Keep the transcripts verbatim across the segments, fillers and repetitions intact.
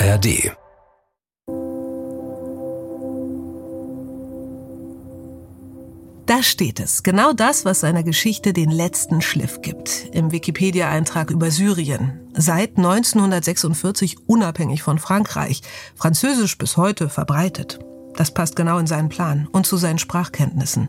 A R D. Da steht es. Genau das, was seiner Geschichte den letzten Schliff gibt. Im Wikipedia-Eintrag über Syrien. Seit neunzehnhundertsechsundvierzig unabhängig von Frankreich. Französisch bis heute verbreitet. Das passt genau in seinen Plan und zu seinen Sprachkenntnissen.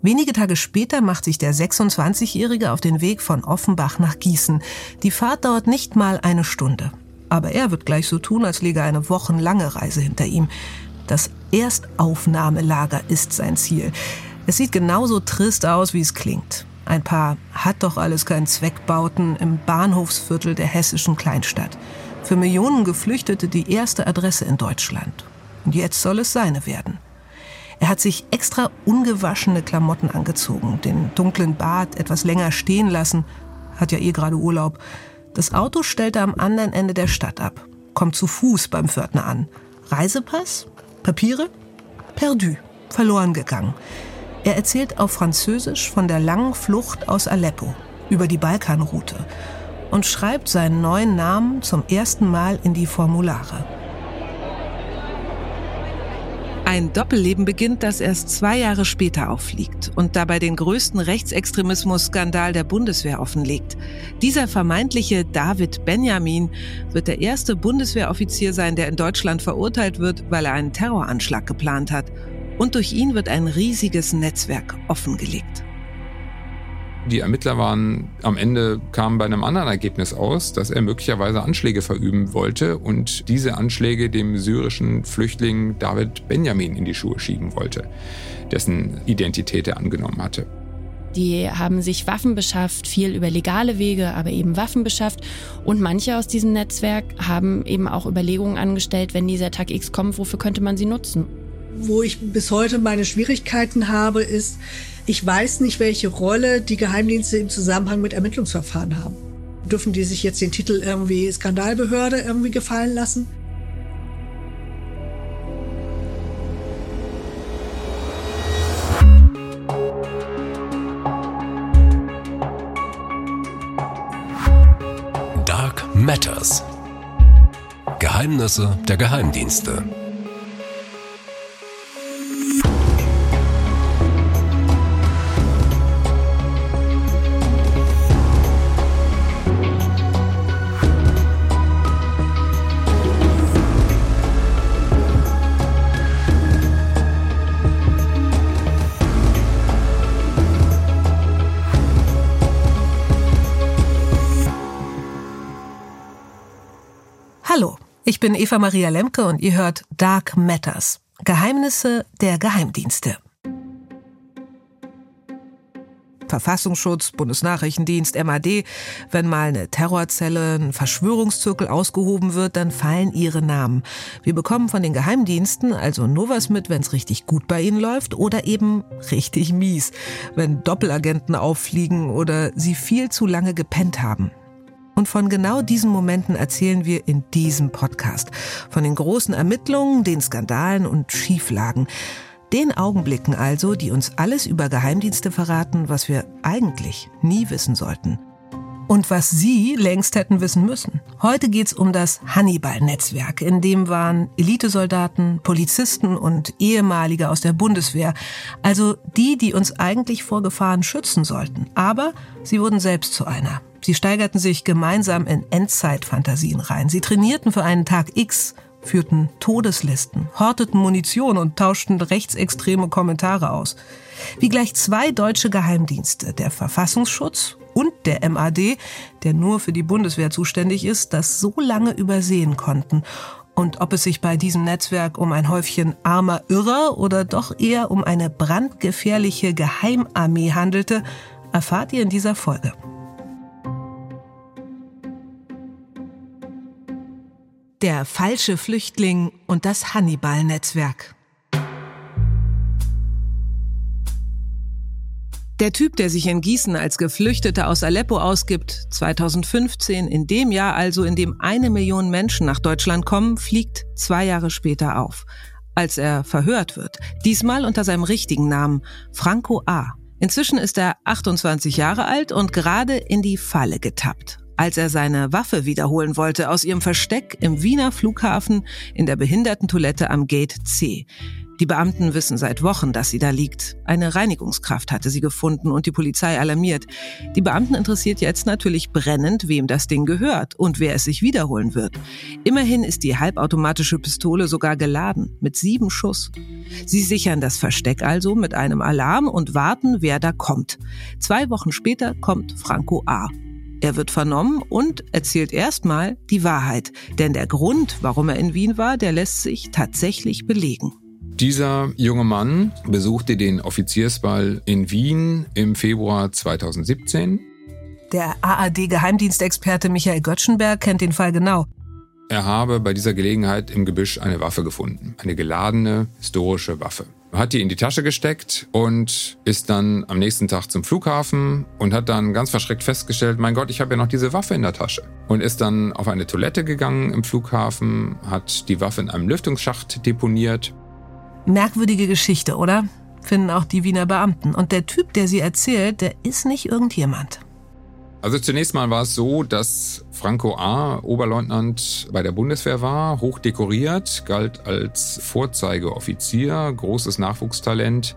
Wenige Tage später macht sich der sechsundzwanzigjährige auf den Weg von Offenbach nach Gießen. Die Fahrt dauert nicht mal eine Stunde. Aber er wird gleich so tun, als liege eine wochenlange Reise hinter ihm. Das Erstaufnahmelager ist sein Ziel. Es sieht genauso trist aus, wie es klingt. Ein paar Hat-doch-alles-keinen-Zweck-Bauten im Bahnhofsviertel der hessischen Kleinstadt. Für Millionen Geflüchtete die erste Adresse in Deutschland. Und jetzt soll es seine werden. Er hat sich extra ungewaschene Klamotten angezogen, den dunklen Bart etwas länger stehen lassen, hat ja eh gerade Urlaub. Das Auto stellt er am anderen Ende der Stadt ab, kommt zu Fuß beim Pförtner an. Reisepass? Papiere? Perdu, verloren gegangen. Er erzählt auf Französisch von der langen Flucht aus Aleppo über die Balkanroute und schreibt seinen neuen Namen zum ersten Mal in die Formulare. Ein Doppelleben beginnt, das erst zwei Jahre später auffliegt und dabei den größten Rechtsextremismus-Skandal der Bundeswehr offenlegt. Dieser vermeintliche David Benjamin wird der erste Bundeswehroffizier sein, der in Deutschland verurteilt wird, weil er einen Terroranschlag geplant hat. Und durch ihn wird ein riesiges Netzwerk offengelegt. Die Ermittler waren am Ende, kamen bei einem anderen Ergebnis aus, dass er möglicherweise Anschläge verüben wollte und diese Anschläge dem syrischen Flüchtling David Benjamin in die Schuhe schieben wollte, dessen Identität er angenommen hatte. Die haben sich Waffen beschafft, viel über legale Wege, aber eben Waffen beschafft. Und manche aus diesem Netzwerk haben eben auch Überlegungen angestellt, wenn dieser Tag X kommt, wofür könnte man sie nutzen? Wo ich bis heute meine Schwierigkeiten habe, ist, ich weiß nicht, welche Rolle die Geheimdienste im Zusammenhang mit Ermittlungsverfahren haben. Dürfen die sich jetzt den Titel irgendwie Skandalbehörde irgendwie gefallen lassen? Dark Matters. Geheimnisse der Geheimdienste. Hallo, ich bin Eva-Maria Lemke und ihr hört Dark Matters, Geheimnisse der Geheimdienste. Verfassungsschutz, Bundesnachrichtendienst, M A D, wenn mal eine Terrorzelle, ein Verschwörungszirkel ausgehoben wird, dann fallen ihre Namen. Wir bekommen von den Geheimdiensten also nur was mit, wenn es richtig gut bei ihnen läuft oder eben richtig mies, wenn Doppelagenten auffliegen oder sie viel zu lange gepennt haben. Und von genau diesen Momenten erzählen wir in diesem Podcast. Von den großen Ermittlungen, den Skandalen und Schieflagen. Den Augenblicken also, die uns alles über Geheimdienste verraten, was wir eigentlich nie wissen sollten. Und was Sie längst hätten wissen müssen. Heute geht's um das Hannibal-Netzwerk, in dem waren Elitesoldaten, Polizisten und ehemalige aus der Bundeswehr. Also die, die uns eigentlich vor Gefahren schützen sollten. Aber sie wurden selbst zu einer. Sie steigerten sich gemeinsam in Endzeitfantasien rein. Sie trainierten für einen Tag X, führten Todeslisten, horteten Munition und tauschten rechtsextreme Kommentare aus. Wie gleich zwei deutsche Geheimdienste, der Verfassungsschutz und der M A D, der nur für die Bundeswehr zuständig ist, das so lange übersehen konnten. Und ob es sich bei diesem Netzwerk um ein Häufchen armer Irrer oder doch eher um eine brandgefährliche Geheimarmee handelte, erfahrt ihr in dieser Folge. Der falsche Flüchtling und das Hannibal-Netzwerk. Der Typ, der sich in Gießen als Geflüchteter aus Aleppo ausgibt, zweitausendfünfzehn, in dem Jahr also, in dem eine Million Menschen nach Deutschland kommen, fliegt zwei Jahre später auf, als er verhört wird. Diesmal unter seinem richtigen Namen, Franco A. Inzwischen ist er achtundzwanzig Jahre alt und gerade in die Falle getappt. Als er seine Waffe wiederholen wollte aus ihrem Versteck im Wiener Flughafen in der Behindertentoilette am Gate C. Die Beamten wissen seit Wochen, dass sie da liegt. Eine Reinigungskraft hatte sie gefunden und die Polizei alarmiert. Die Beamten interessiert jetzt natürlich brennend, wem das Ding gehört und wer es sich wiederholen wird. Immerhin ist die halbautomatische Pistole sogar geladen, mit sieben Schuss. Sie sichern das Versteck also mit einem Alarm und warten, wer da kommt. Zwei Wochen später kommt Franco A. Er wird vernommen und erzählt erstmal die Wahrheit. Denn der Grund, warum er in Wien war, der lässt sich tatsächlich belegen. Dieser junge Mann besuchte den Offiziersball in Wien im Februar zweitausendsiebzehn. Der A R D-Geheimdienstexperte Michael Götschenberg kennt den Fall genau. Er habe bei dieser Gelegenheit im Gebüsch eine Waffe gefunden, eine geladene historische Waffe. Hat die in die Tasche gesteckt und ist dann am nächsten Tag zum Flughafen und hat dann ganz verschreckt festgestellt, mein Gott, ich habe ja noch diese Waffe in der Tasche. Und ist dann auf eine Toilette gegangen im Flughafen, hat die Waffe in einem Lüftungsschacht deponiert. Merkwürdige Geschichte, oder? Finden auch die Wiener Beamten. Und der Typ, der sie erzählt, der ist nicht irgendjemand. Also zunächst mal war es so, dass Franco A., Oberleutnant bei der Bundeswehr war, hochdekoriert, galt als Vorzeigeoffizier, großes Nachwuchstalent.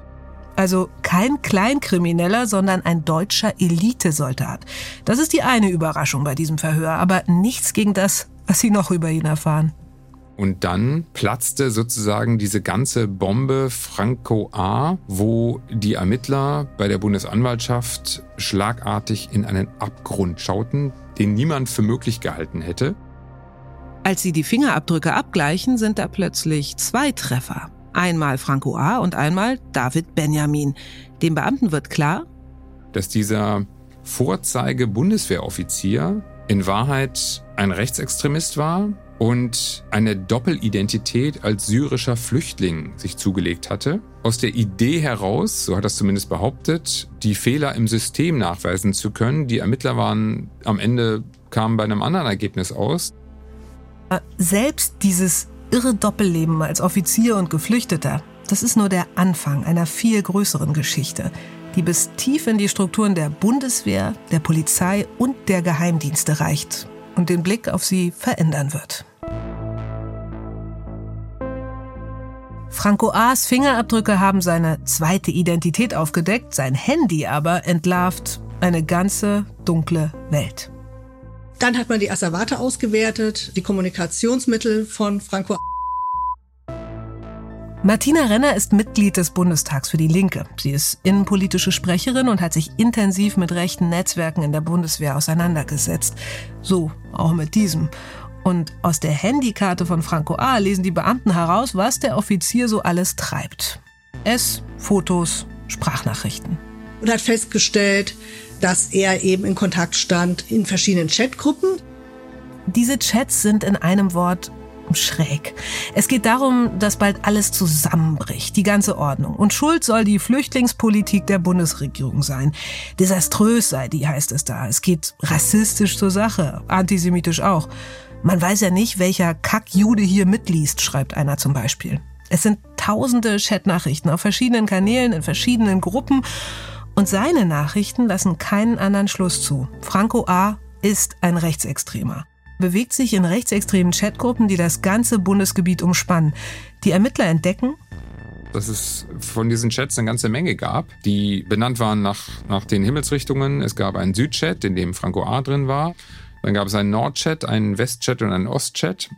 Also kein Kleinkrimineller, sondern ein deutscher Elitesoldat. Das ist die eine Überraschung bei diesem Verhör, aber nichts gegen das, was sie noch über ihn erfahren. Und dann platzte sozusagen diese ganze Bombe Franco A., wo die Ermittler bei der Bundesanwaltschaft schlagartig in einen Abgrund schauten, den niemand für möglich gehalten hätte. Als sie die Fingerabdrücke abgleichen, sind da plötzlich zwei Treffer. Einmal Franco A. und einmal David Benjamin. Dem Beamten wird klar, dass dieser Vorzeige-Bundeswehroffizier in Wahrheit ein Rechtsextremist war, und eine Doppelidentität als syrischer Flüchtling sich zugelegt hatte. Aus der Idee heraus, so hat er es zumindest behauptet, die Fehler im System nachweisen zu können. Die Ermittler waren am Ende, kamen bei einem anderen Ergebnis aus. Selbst dieses irre Doppelleben als Offizier und Geflüchteter, das ist nur der Anfang einer viel größeren Geschichte, die bis tief in die Strukturen der Bundeswehr, der Polizei und der Geheimdienste reicht. Und den Blick auf sie verändern wird. Franco A.'s Fingerabdrücke haben seine zweite Identität aufgedeckt, sein Handy aber entlarvt eine ganze dunkle Welt. Dann hat man die Asservate ausgewertet, die Kommunikationsmittel von Franco A. Martina Renner ist Mitglied des Bundestags für die Linke. Sie ist innenpolitische Sprecherin und hat sich intensiv mit rechten Netzwerken in der Bundeswehr auseinandergesetzt. So auch mit diesem. Und aus der Handykarte von Franco A. lesen die Beamten heraus, was der Offizier so alles treibt. S, Fotos, Sprachnachrichten. Und hat festgestellt, dass er eben in Kontakt stand in verschiedenen Chatgruppen. Diese Chats sind in einem Wort schräg. Es geht darum, dass bald alles zusammenbricht, die ganze Ordnung. Und schuld soll die Flüchtlingspolitik der Bundesregierung sein. Desaströs sei die, heißt es da. Es geht rassistisch zur Sache, antisemitisch auch. Man weiß ja nicht, welcher Kackjude hier mitliest, schreibt einer zum Beispiel. Es sind tausende Chatnachrichten auf verschiedenen Kanälen, in verschiedenen Gruppen. Und seine Nachrichten lassen keinen anderen Schluss zu. Franco A. ist ein Rechtsextremer. Bewegt sich in rechtsextremen Chatgruppen, die das ganze Bundesgebiet umspannen. Die Ermittler entdecken, dass es von diesen Chats eine ganze Menge gab, die benannt waren nach, nach den Himmelsrichtungen. Es gab einen Südchat, in dem Franco A. drin war. Dann gab es einen Nordchat, einen Westchat und einen Ostchat.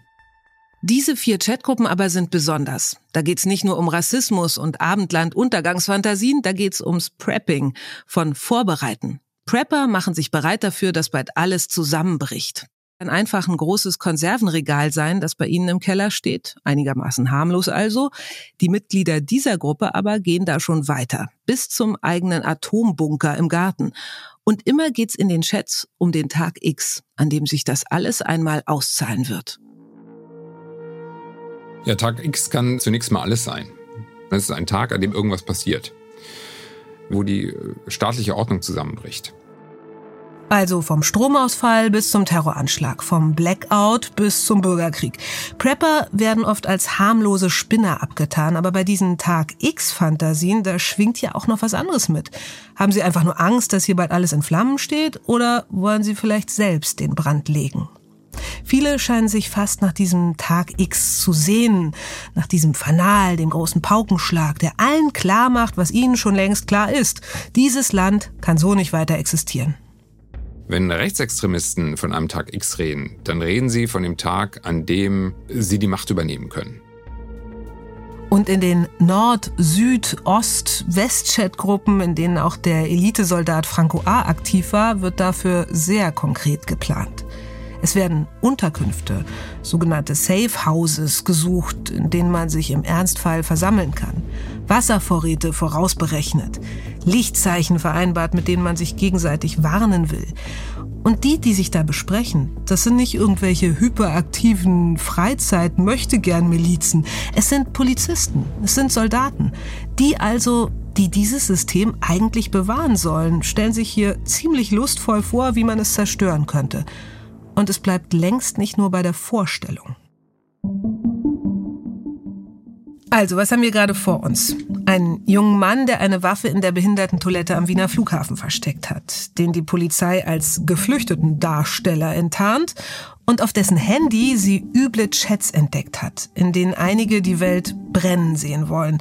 Diese vier Chatgruppen aber sind besonders. Da geht's nicht nur um Rassismus und Abendland-Untergangsfantasien, da geht's ums Prepping, von Vorbereiten. Prepper machen sich bereit dafür, dass bald alles zusammenbricht. Kann einfach ein großes Konservenregal sein, das bei ihnen im Keller steht, einigermaßen harmlos also. Die Mitglieder dieser Gruppe aber gehen da schon weiter, bis zum eigenen Atombunker im Garten. Und immer geht's in den Chats um den Tag X, an dem sich das alles einmal auszahlen wird. Ja, Tag X kann zunächst mal alles sein. Das ist ein Tag, an dem irgendwas passiert, wo die staatliche Ordnung zusammenbricht. Also vom Stromausfall bis zum Terroranschlag, vom Blackout bis zum Bürgerkrieg. Prepper werden oft als harmlose Spinner abgetan, aber bei diesen Tag-X-Fantasien, da schwingt ja auch noch was anderes mit. Haben Sie einfach nur Angst, dass hier bald alles in Flammen steht, oder wollen Sie vielleicht selbst den Brand legen? Viele scheinen sich fast nach diesem Tag X zu sehnen, nach diesem Fanal, dem großen Paukenschlag, der allen klar macht, was ihnen schon längst klar ist. Dieses Land kann so nicht weiter existieren. Wenn Rechtsextremisten von einem Tag X reden, dann reden sie von dem Tag, an dem sie die Macht übernehmen können. Und in den Nord-, Süd-, Ost-, West-Chat-Gruppen, in denen auch der Elitesoldat Franco A. aktiv war, wird dafür sehr konkret geplant. Es werden Unterkünfte, sogenannte Safe Houses, gesucht, in denen man sich im Ernstfall versammeln kann. Wasservorräte vorausberechnet, Lichtzeichen vereinbart, mit denen man sich gegenseitig warnen will. Und die, die sich da besprechen, das sind nicht irgendwelche hyperaktiven Freizeit-Möchtegern-Milizen. Es sind Polizisten, es sind Soldaten. Die also, die dieses System eigentlich bewahren sollen, stellen sich hier ziemlich lustvoll vor, wie man es zerstören könnte. Und es bleibt längst nicht nur bei der Vorstellung. Also, was haben wir gerade vor uns? Einen jungen Mann, der eine Waffe in der Behindertentoilette am Wiener Flughafen versteckt hat, den die Polizei als Geflüchteten-Darsteller enttarnt und auf dessen Handy sie üble Chats entdeckt hat, in denen einige die Welt brennen sehen wollen.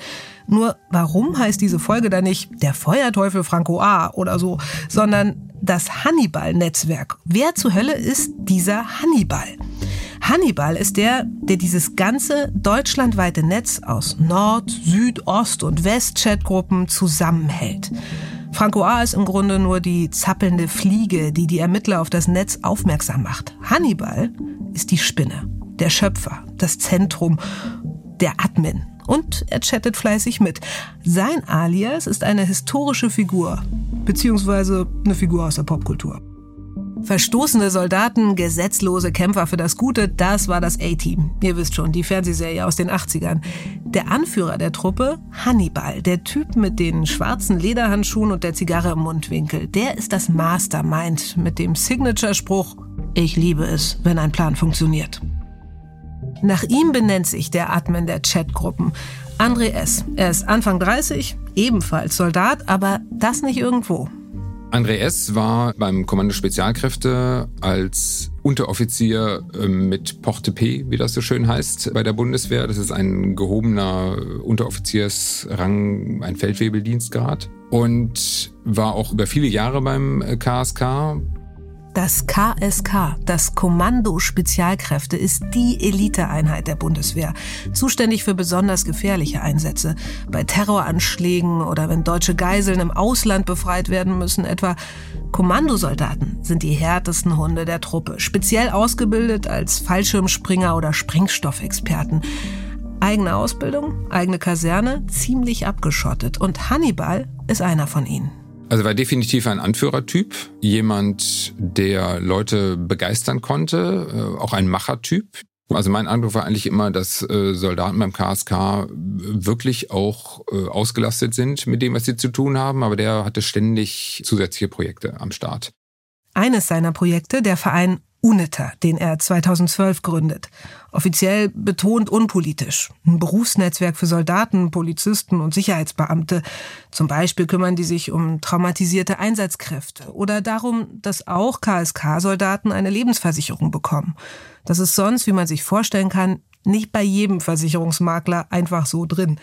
Nur warum heißt diese Folge dann nicht der Feuerteufel Franco A. oder so, sondern das Hannibal-Netzwerk. Wer zur Hölle ist dieser Hannibal? Hannibal ist der, der dieses ganze deutschlandweite Netz aus Nord-, Süd-, Ost- und West-Chat-Gruppen zusammenhält. Franco A. ist im Grunde nur die zappelnde Fliege, die die Ermittler auf das Netz aufmerksam macht. Hannibal ist die Spinne, der Schöpfer, das Zentrum, der Admin. Und er chattet fleißig mit. Sein Alias ist eine historische Figur, beziehungsweise eine Figur aus der Popkultur. Verstoßene Soldaten, gesetzlose Kämpfer für das Gute, das war das A-Team. Ihr wisst schon, die Fernsehserie aus den achtzigern. Der Anführer der Truppe, Hannibal, der Typ mit den schwarzen Lederhandschuhen und der Zigarre im Mundwinkel, der ist das Mastermind mit dem Signature-Spruch: Ich liebe es, wenn ein Plan funktioniert. Nach ihm benennt sich der Admin der Chatgruppen, André S. Er ist Anfang dreißig, ebenfalls Soldat, aber das nicht irgendwo. André S. war beim Kommando Spezialkräfte als Unteroffizier mit Porte-P, wie das so schön heißt, bei der Bundeswehr. Das ist ein gehobener Unteroffiziersrang, ein Feldwebeldienstgrad. Und war auch über viele Jahre beim K S K. Das K S K, das Kommando Spezialkräfte, ist die Eliteeinheit der Bundeswehr. Zuständig für besonders gefährliche Einsätze. Bei Terroranschlägen oder wenn deutsche Geiseln im Ausland befreit werden müssen, etwa. Kommandosoldaten sind die härtesten Hunde der Truppe. Speziell ausgebildet als Fallschirmspringer oder Sprengstoffexperten. Eigene Ausbildung, eigene Kaserne, ziemlich abgeschottet. Und Hannibal ist einer von ihnen. Also war definitiv ein Anführertyp, jemand, der Leute begeistern konnte, auch ein Machertyp. Also mein Eindruck war eigentlich immer, dass Soldaten beim K S K wirklich auch ausgelastet sind mit dem, was sie zu tun haben, aber der hatte ständig zusätzliche Projekte am Start. Eines seiner Projekte, der Verein Uniter, den er zweitausendzwölf gründet. Offiziell betont unpolitisch. Ein Berufsnetzwerk für Soldaten, Polizisten und Sicherheitsbeamte. Zum Beispiel kümmern die sich um traumatisierte Einsatzkräfte oder darum, dass auch K S K-Soldaten eine Lebensversicherung bekommen. Das ist sonst, wie man sich vorstellen kann, nicht bei jedem Versicherungsmakler einfach so drin.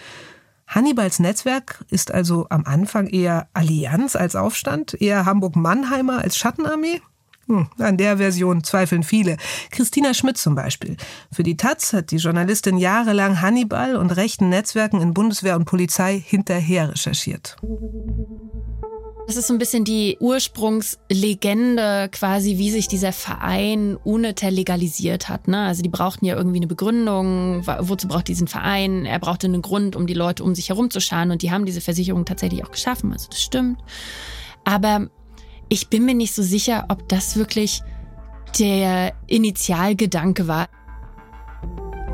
Hannibals Netzwerk ist also am Anfang eher Allianz als Aufstand, eher Hamburg-Mannheimer als Schattenarmee? Hm, an der Version zweifeln viele. Christina Schmidt zum Beispiel. Für die Taz hat die Journalistin jahrelang Hannibal und rechten Netzwerken in Bundeswehr und Polizei hinterher recherchiert. Das ist so ein bisschen die Ursprungslegende quasi, wie sich dieser Verein Uniter legalisiert hat. Ne? Also die brauchten ja irgendwie eine Begründung. Wozu braucht diesen Verein? Er brauchte einen Grund, um die Leute um sich herum zu scharen. Und die haben diese Versicherung tatsächlich auch geschaffen. Also das stimmt. Aber ich bin mir nicht so sicher, ob das wirklich der Initialgedanke war.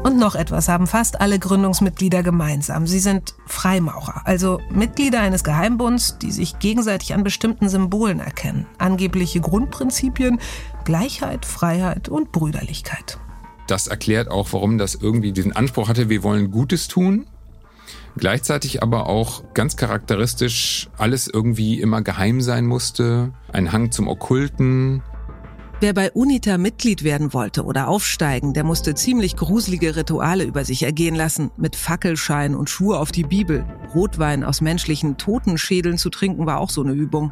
Und noch etwas haben fast alle Gründungsmitglieder gemeinsam. Sie sind Freimaurer, also Mitglieder eines Geheimbunds, die sich gegenseitig an bestimmten Symbolen erkennen. Angebliche Grundprinzipien, Gleichheit, Freiheit und Brüderlichkeit. Das erklärt auch, warum das irgendwie diesen Anspruch hatte, wir wollen Gutes tun. Gleichzeitig aber auch ganz charakteristisch alles irgendwie immer geheim sein musste. Ein Hang zum Okkulten. Wer bei Uniter Mitglied werden wollte oder aufsteigen, der musste ziemlich gruselige Rituale über sich ergehen lassen, mit Fackelschein und Schwur auf die Bibel. Rotwein aus menschlichen Totenschädeln zu trinken war auch so eine Übung.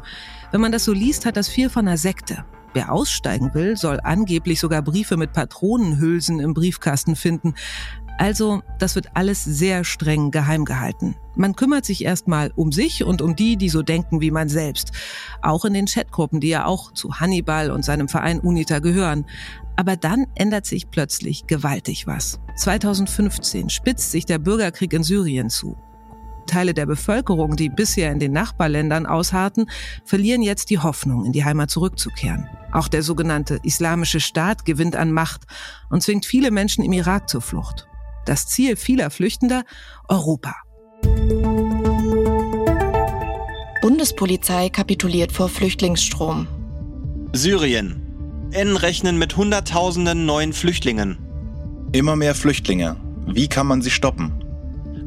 Wenn man das so liest, hat das viel von einer Sekte. Wer aussteigen will, soll angeblich sogar Briefe mit Patronenhülsen im Briefkasten finden. Also, das wird alles sehr streng geheim gehalten. Man kümmert sich erstmal um sich und um die, die so denken wie man selbst. Auch in den Chatgruppen, die ja auch zu Hannibal und seinem Verein Uniter gehören. Aber dann ändert sich plötzlich gewaltig was. zweitausendfünfzehn spitzt sich der Bürgerkrieg in Syrien zu. Teile der Bevölkerung, die bisher in den Nachbarländern ausharrten, verlieren jetzt die Hoffnung, in die Heimat zurückzukehren. Auch der sogenannte Islamische Staat gewinnt an Macht und zwingt viele Menschen im Irak zur Flucht. Das Ziel vieler Flüchtender, Europa. Bundespolizei kapituliert vor Flüchtlingsstrom. Syrien. N rechnen mit Hunderttausenden neuen Flüchtlingen. Immer mehr Flüchtlinge. Wie kann man sie stoppen?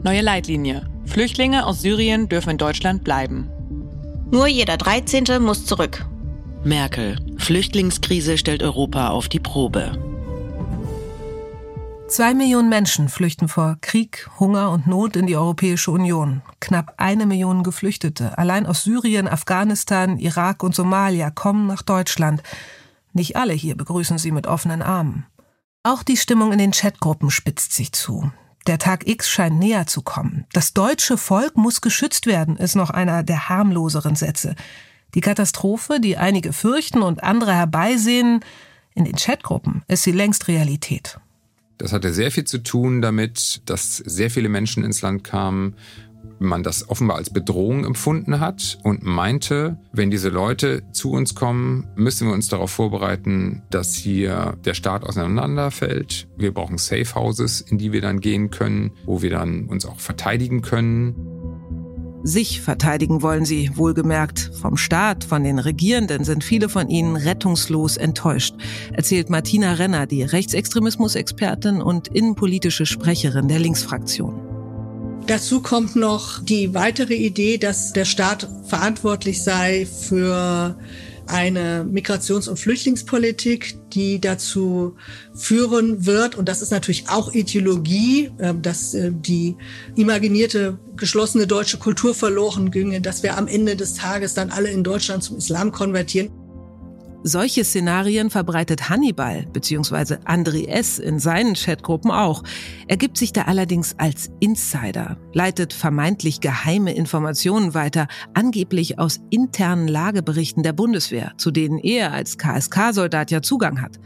Neue Leitlinie. Flüchtlinge aus Syrien dürfen in Deutschland bleiben. Nur jeder dreizehnte muss zurück. Merkel. Flüchtlingskrise stellt Europa auf die Probe. Zwei Millionen Menschen flüchten vor Krieg, Hunger und Not in die Europäische Union. Knapp eine Million Geflüchtete, allein aus Syrien, Afghanistan, Irak und Somalia, kommen nach Deutschland. Nicht alle hier begrüßen sie mit offenen Armen. Auch die Stimmung in den Chatgruppen spitzt sich zu. Der Tag X scheint näher zu kommen. Das deutsche Volk muss geschützt werden, ist noch einer der harmloseren Sätze. Die Katastrophe, die einige fürchten und andere herbeisehen, in den Chatgruppen ist sie längst Realität. Das hatte sehr viel zu tun damit, dass sehr viele Menschen ins Land kamen, man das offenbar als Bedrohung empfunden hat und meinte, wenn diese Leute zu uns kommen, müssen wir uns darauf vorbereiten, dass hier der Staat auseinanderfällt. Wir brauchen Safe Houses, in die wir dann gehen können, wo wir dann uns auch verteidigen können. Sich verteidigen wollen sie, wohlgemerkt. Vom Staat, von den Regierenden sind viele von ihnen rettungslos enttäuscht, erzählt Martina Renner, die Rechtsextremismus-Expertin und innenpolitische Sprecherin der Linksfraktion. Dazu kommt noch die weitere Idee, dass der Staat verantwortlich sei für eine Migrations- und Flüchtlingspolitik, die dazu führen wird, und das ist natürlich auch Ideologie, dass die imaginierte, geschlossene deutsche Kultur verloren ginge, dass wir am Ende des Tages dann alle in Deutschland zum Islam konvertieren. Solche Szenarien verbreitet Hannibal bzw. André S. in seinen Chatgruppen auch. Er gibt sich da allerdings als Insider, leitet vermeintlich geheime Informationen weiter, angeblich aus internen Lageberichten der Bundeswehr, zu denen er als K S K-Soldat ja Zugang hat.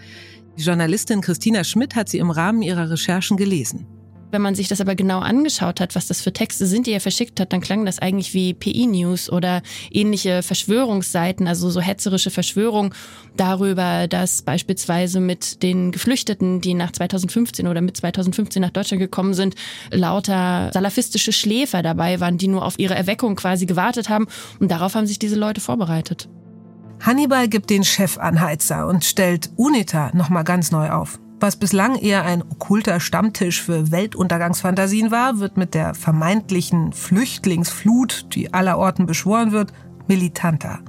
Die Journalistin Christina Schmidt hat sie im Rahmen ihrer Recherchen gelesen. Wenn man sich das aber genau angeschaut hat, was das für Texte sind, die er verschickt hat, dann klang das eigentlich wie P I News oder ähnliche Verschwörungsseiten, also so hetzerische Verschwörung darüber, dass beispielsweise mit den Geflüchteten, die nach zweitausendfünfzehn oder mit zweitausendfünfzehn nach Deutschland gekommen sind, lauter salafistische Schläfer dabei waren, die nur auf ihre Erweckung quasi gewartet haben, und darauf haben sich diese Leute vorbereitet. Hannibal gibt den Chefanheizer und stellt UNITA nochmal ganz neu auf. Was bislang eher ein okkulter Stammtisch für Weltuntergangsfantasien war, wird mit der vermeintlichen Flüchtlingsflut, die allerorten beschworen wird, militanter.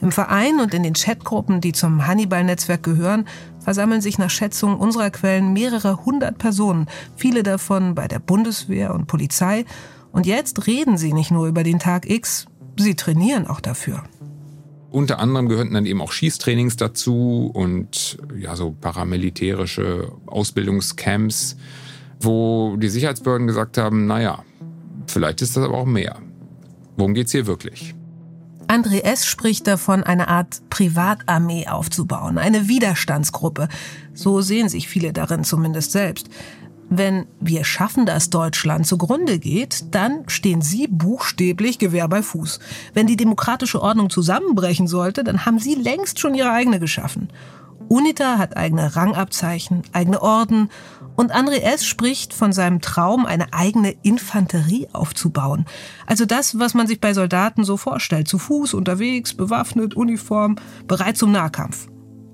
Im Verein und in den Chatgruppen, die zum Hannibal-Netzwerk gehören, versammeln sich nach Schätzungen unserer Quellen mehrere hundert Personen, viele davon bei der Bundeswehr und Polizei. Und jetzt reden sie nicht nur über den Tag X, sie trainieren auch dafür. Unter anderem gehörten dann eben auch Schießtrainings dazu und ja, so paramilitärische Ausbildungscamps, wo die Sicherheitsbehörden gesagt haben, naja, vielleicht ist das aber auch mehr. Worum geht's hier wirklich? André S. spricht davon, eine Art Privatarmee aufzubauen, eine Widerstandsgruppe. So sehen sich viele darin zumindest selbst. Wenn wir schaffen, dass Deutschland zugrunde geht, dann stehen sie buchstäblich Gewehr bei Fuß. Wenn die demokratische Ordnung zusammenbrechen sollte, dann haben sie längst schon ihre eigene geschaffen. Uniter hat eigene Rangabzeichen, eigene Orden und André S. spricht von seinem Traum, eine eigene Infanterie aufzubauen. Also das, was man sich bei Soldaten so vorstellt, zu Fuß, unterwegs, bewaffnet, Uniform, bereit zum Nahkampf.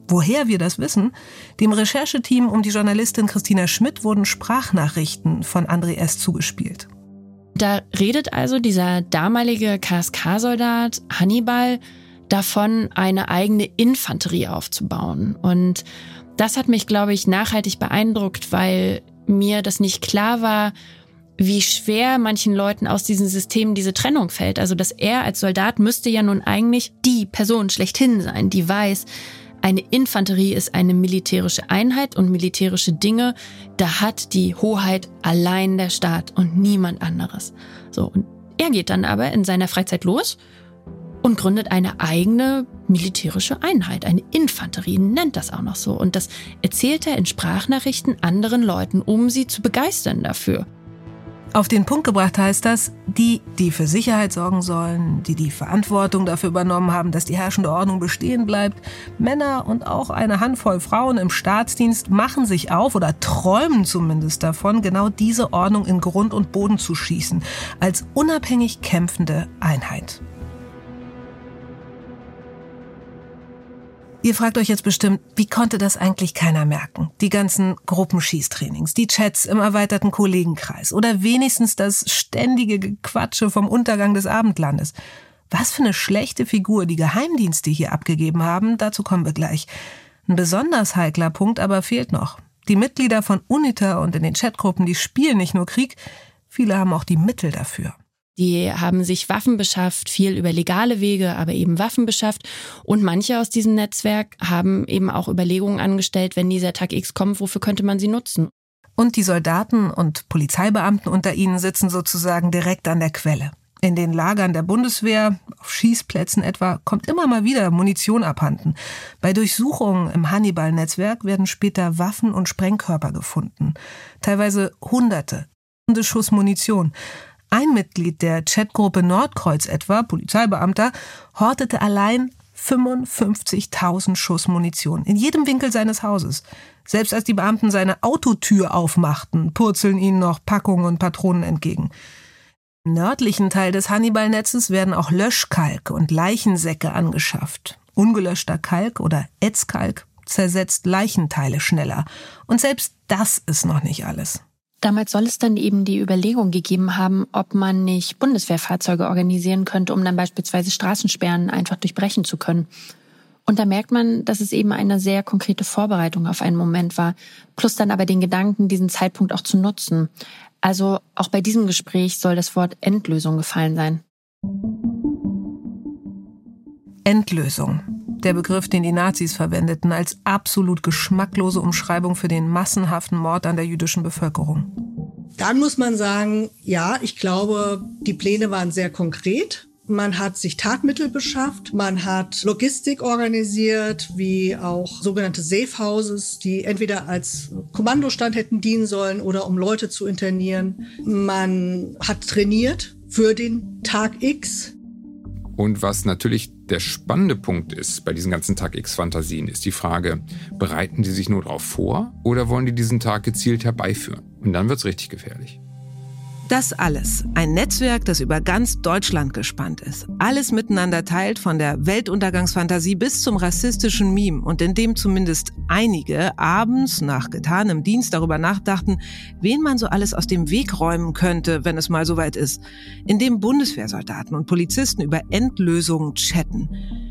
Woher wir das wissen? Dem Rechercheteam um die Journalistin Christina Schmidt wurden Sprachnachrichten von André S. zugespielt. Da redet also dieser damalige K S K-Soldat Hannibal davon, eine eigene Infanterie aufzubauen. Und das hat mich, glaube ich, nachhaltig beeindruckt, weil mir das nicht klar war, wie schwer manchen Leuten aus diesen Systemen diese Trennung fällt. Also dass er als Soldat müsste ja nun eigentlich die Person schlechthin sein, die weiß, eine Infanterie ist eine militärische Einheit und militärische Dinge, da hat die Hoheit allein der Staat und niemand anderes. So, und er geht dann aber in seiner Freizeit los und gründet eine eigene militärische Einheit, eine Infanterie, nennt das auch noch so. Und das erzählt er in Sprachnachrichten anderen Leuten, um sie zu begeistern dafür. Auf den Punkt gebracht heißt das, die, die für Sicherheit sorgen sollen, die die Verantwortung dafür übernommen haben, dass die herrschende Ordnung bestehen bleibt, Männer und auch eine Handvoll Frauen im Staatsdienst machen sich auf oder träumen zumindest davon, genau diese Ordnung in Grund und Boden zu schießen, als unabhängig kämpfende Einheit. Ihr fragt euch jetzt bestimmt, wie konnte das eigentlich keiner merken? Die ganzen Gruppenschießtrainings, die Chats im erweiterten Kollegenkreis oder wenigstens das ständige Gequatsche vom Untergang des Abendlandes. Was für eine schlechte Figur die Geheimdienste hier abgegeben haben, dazu kommen wir gleich. Ein besonders heikler Punkt aber fehlt noch. Die Mitglieder von UNITA und in den Chatgruppen, die spielen nicht nur Krieg, viele haben auch die Mittel dafür. Die haben sich Waffen beschafft, viel über legale Wege, aber eben Waffen beschafft. Und manche aus diesem Netzwerk haben eben auch Überlegungen angestellt, wenn dieser Tag X kommt, wofür könnte man sie nutzen? Und die Soldaten und Polizeibeamten unter ihnen sitzen sozusagen direkt an der Quelle. In den Lagern der Bundeswehr, auf Schießplätzen etwa, kommt immer mal wieder Munition abhanden. Bei Durchsuchungen im Hannibal-Netzwerk werden später Waffen und Sprengkörper gefunden. Teilweise Hunderte, Hunderte Schuss Munition. Ein Mitglied der Chatgruppe Nordkreuz etwa, Polizeibeamter, hortete allein fünfundfünfzigtausend Schuss Munition in jedem Winkel seines Hauses. Selbst als die Beamten seine Autotür aufmachten, purzeln ihnen noch Packungen und Patronen entgegen. Im nördlichen Teil des Hannibal-Netzes werden auch Löschkalk und Leichensäcke angeschafft. Ungelöschter Kalk oder Ätzkalk zersetzt Leichenteile schneller. Und selbst das ist noch nicht alles. Damals soll es dann eben die Überlegung gegeben haben, ob man nicht Bundeswehrfahrzeuge organisieren könnte, um dann beispielsweise Straßensperren einfach durchbrechen zu können. Und da merkt man, dass es eben eine sehr konkrete Vorbereitung auf einen Moment war, plus dann aber den Gedanken, diesen Zeitpunkt auch zu nutzen. Also auch bei diesem Gespräch soll das Wort Endlösung gefallen sein. Endlösung. Der Begriff, den die Nazis verwendeten, als absolut geschmacklose Umschreibung für den massenhaften Mord an der jüdischen Bevölkerung. Dann muss man sagen, ja, ich glaube, die Pläne waren sehr konkret. Man hat sich Tatmittel beschafft, man hat Logistik organisiert, wie auch sogenannte Safe Houses, die entweder als Kommandostand hätten dienen sollen oder um Leute zu internieren. Man hat trainiert für den Tag X. Und was natürlich der spannende Punkt ist bei diesen ganzen Tag-X-Fantasien, ist die Frage, bereiten die sich nur darauf vor oder wollen die diesen Tag gezielt herbeiführen? Und dann wird's richtig gefährlich. Das alles, ein Netzwerk, das über ganz Deutschland gespannt ist. Alles miteinander teilt, von der Weltuntergangsfantasie bis zum rassistischen Meme. Und in dem zumindest einige abends nach getanem Dienst darüber nachdachten, wen man so alles aus dem Weg räumen könnte, wenn es mal soweit ist. In dem Bundeswehrsoldaten und Polizisten über Endlösungen chatten.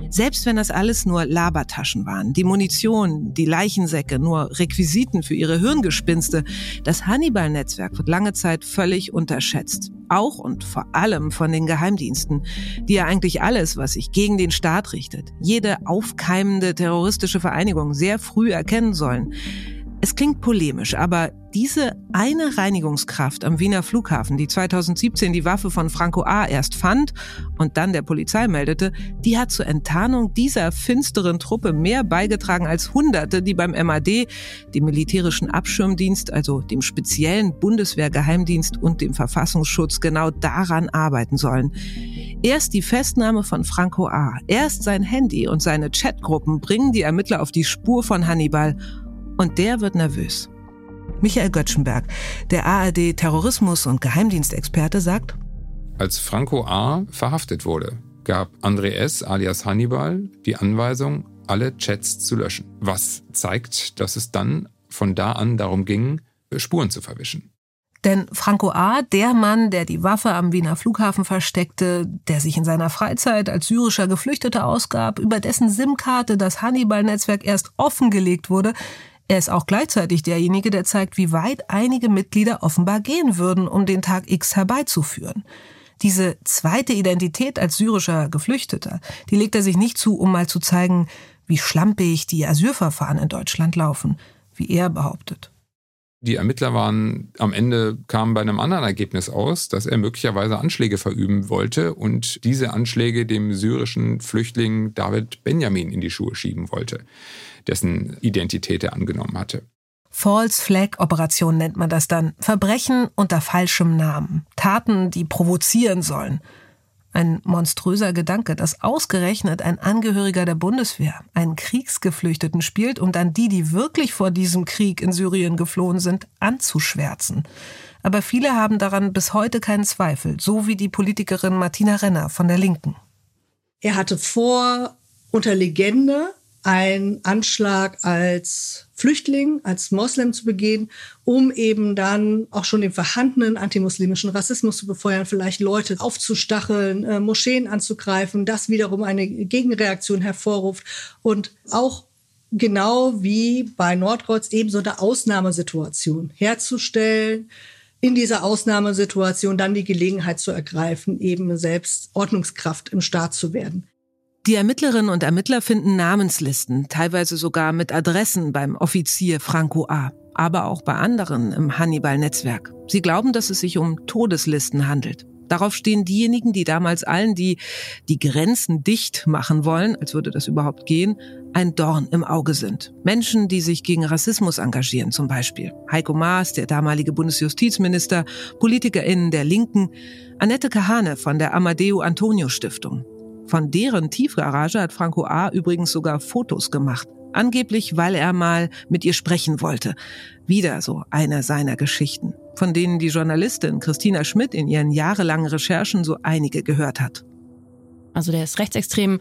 Selbst wenn das alles nur Labertaschen waren, die Munition, die Leichensäcke, nur Requisiten für ihre Hirngespinste, das Hannibal-Netzwerk wird lange Zeit völlig unter unterschätzt. Auch und vor allem von den Geheimdiensten, die ja eigentlich alles, was sich gegen den Staat richtet, jede aufkeimende terroristische Vereinigung sehr früh erkennen sollen. Es klingt polemisch, aber diese eine Reinigungskraft am Wiener Flughafen, die zweitausendsiebzehn die Waffe von Franco A. erst fand und dann der Polizei meldete, die hat zur Enttarnung dieser finsteren Truppe mehr beigetragen als Hunderte, die beim M A D, dem militärischen Abschirmdienst, also dem speziellen Bundeswehrgeheimdienst und dem Verfassungsschutz genau daran arbeiten sollen. Erst die Festnahme von Franco A., erst sein Handy und seine Chatgruppen bringen die Ermittler auf die Spur von Hannibal. Und der wird nervös. Michael Götschenberg, der A R D-Terrorismus- und Geheimdienstexperte, sagt: Als Franco A. verhaftet wurde, gab André S. alias Hannibal die Anweisung, alle Chats zu löschen. Was zeigt, dass es dann von da an darum ging, Spuren zu verwischen. Denn Franco A., der Mann, der die Waffe am Wiener Flughafen versteckte, der sich in seiner Freizeit als syrischer Geflüchteter ausgab, über dessen SIM-Karte das Hannibal-Netzwerk erst offengelegt wurde, er ist auch gleichzeitig derjenige, der zeigt, wie weit einige Mitglieder offenbar gehen würden, um den Tag X herbeizuführen. Diese zweite Identität als syrischer Geflüchteter, die legt er sich nicht zu, um mal zu zeigen, wie schlampig die Asylverfahren in Deutschland laufen, wie er behauptet. Die Ermittler waren am Ende, kamen bei einem anderen Ergebnis aus, dass er möglicherweise Anschläge verüben wollte und diese Anschläge dem syrischen Flüchtling David Benjamin in die Schuhe schieben wollte, dessen Identität er angenommen hatte. False-Flag-Operation nennt man das dann. Verbrechen unter falschem Namen. Taten, die provozieren sollen. Ein monströser Gedanke, dass ausgerechnet ein Angehöriger der Bundeswehr einen Kriegsgeflüchteten spielt, um dann die, die wirklich vor diesem Krieg in Syrien geflohen sind, anzuschwärzen. Aber viele haben daran bis heute keinen Zweifel, so wie die Politikerin Martina Renner von der Linken. Er hatte vor, unter Legende einen Anschlag als Flüchtling, als Moslem zu begehen, um eben dann auch schon den vorhandenen antimuslimischen Rassismus zu befeuern, vielleicht Leute aufzustacheln, äh, Moscheen anzugreifen, das wiederum eine Gegenreaktion hervorruft. Und auch genau wie bei Nordkreuz eben so eine Ausnahmesituation herzustellen, in dieser Ausnahmesituation dann die Gelegenheit zu ergreifen, eben selbst Ordnungskraft im Staat zu werden. Die Ermittlerinnen und Ermittler finden Namenslisten, teilweise sogar mit Adressen beim Offizier Franco A., aber auch bei anderen im Hannibal-Netzwerk. Sie glauben, dass es sich um Todeslisten handelt. Darauf stehen diejenigen, die damals allen, die die Grenzen dicht machen wollen, als würde das überhaupt gehen, ein Dorn im Auge sind. Menschen, die sich gegen Rassismus engagieren zum Beispiel. Heiko Maas, der damalige Bundesjustizminister, PolitikerInnen der Linken, Annette Kahane von der Amadeu Antonio Stiftung. Von deren Tiefgarage hat Franco A. übrigens sogar Fotos gemacht. Angeblich, weil er mal mit ihr sprechen wollte. Wieder so eine seiner Geschichten, von denen die Journalistin Christina Schmidt in ihren jahrelangen Recherchen so einige gehört hat. Also der ist rechtsextrem,